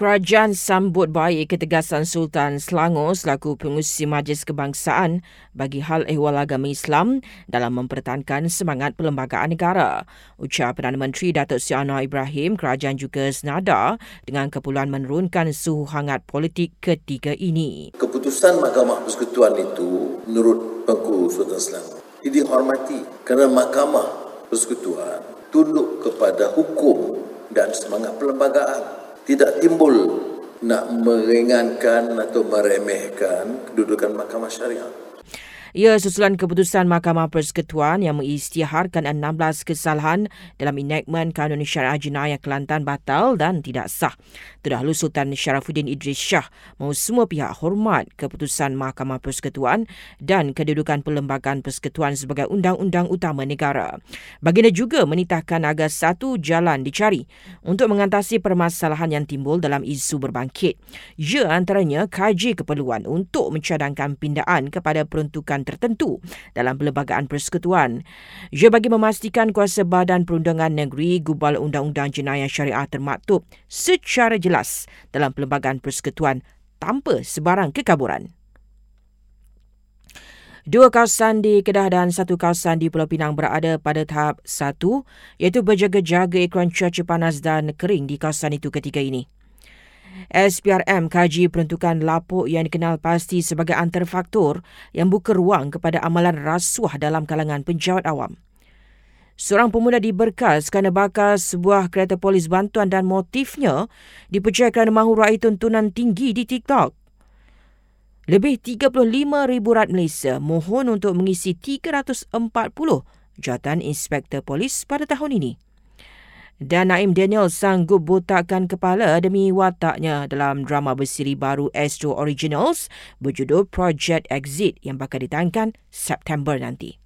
Kerajaan sambut baik ketegasan Sultan Selangor selaku pengurusi Majlis Kebangsaan bagi hal ehwal agama Islam dalam mempertahankan semangat perlembagaan negara. Ucap Perdana Menteri Datuk Seri Anwar Ibrahim, kerajaan juga senada dengan keperluan menurunkan suhu hangat politik ketika ini. Keputusan Mahkamah Persekutuan itu menurut Penku Sultan Selangor dihormati kerana Mahkamah Persekutuan tunduk kepada hukum dan semangat perlembagaan. Tidak timbul nak meringankan atau meremehkan kedudukan Mahkamah Syariah. Ia susulan keputusan Mahkamah Persekutuan yang mengisytiharkan 16 kesalahan dalam enakmen Kanun Syariah Jenayah Kelantan batal dan tidak sah. Terdahulu Sultan Sharifuddin Idris Shah mahu semua pihak hormat keputusan Mahkamah Persekutuan dan kedudukan Perlembagaan Persekutuan sebagai undang-undang utama negara. Baginda juga menitahkan agar satu jalan dicari untuk mengatasi permasalahan yang timbul dalam isu berbangkit. Ia antaranya kaji keperluan untuk mencadangkan pindaan kepada peruntukan tertentu dalam Perlembagaan Persekutuan. Ia bagi memastikan kuasa badan perundingan negeri gubal Undang-Undang Jenayah Syariah termaktub secara jelas dalam Perlembagaan Persekutuan tanpa sebarang kekaburan. 2 kawasan di Kedah dan 1 kawasan di Pulau Pinang berada pada tahap 1, iaitu berjaga-jaga ekoran cuaca panas dan kering di kawasan itu ketika ini. SPRM kaji peruntukan lapuk yang dikenal pasti sebagai antarfaktor yang buka ruang kepada amalan rasuah dalam kalangan penjawat awam. Seorang pemuda diberkas kerana bakar sebuah kereta polis bantuan dan motifnya dipercaya kerana mahu raih tuntunan tinggi di TikTok. Lebih 35,000 rakyat Malaysia mohon untuk mengisi 340 jawatan inspektor polis pada tahun ini. Danaim Daniel sanggup botakkan kepala demi wataknya dalam drama bersiri baru Astro Originals berjudul Project Exit yang bakal ditayangkan September nanti.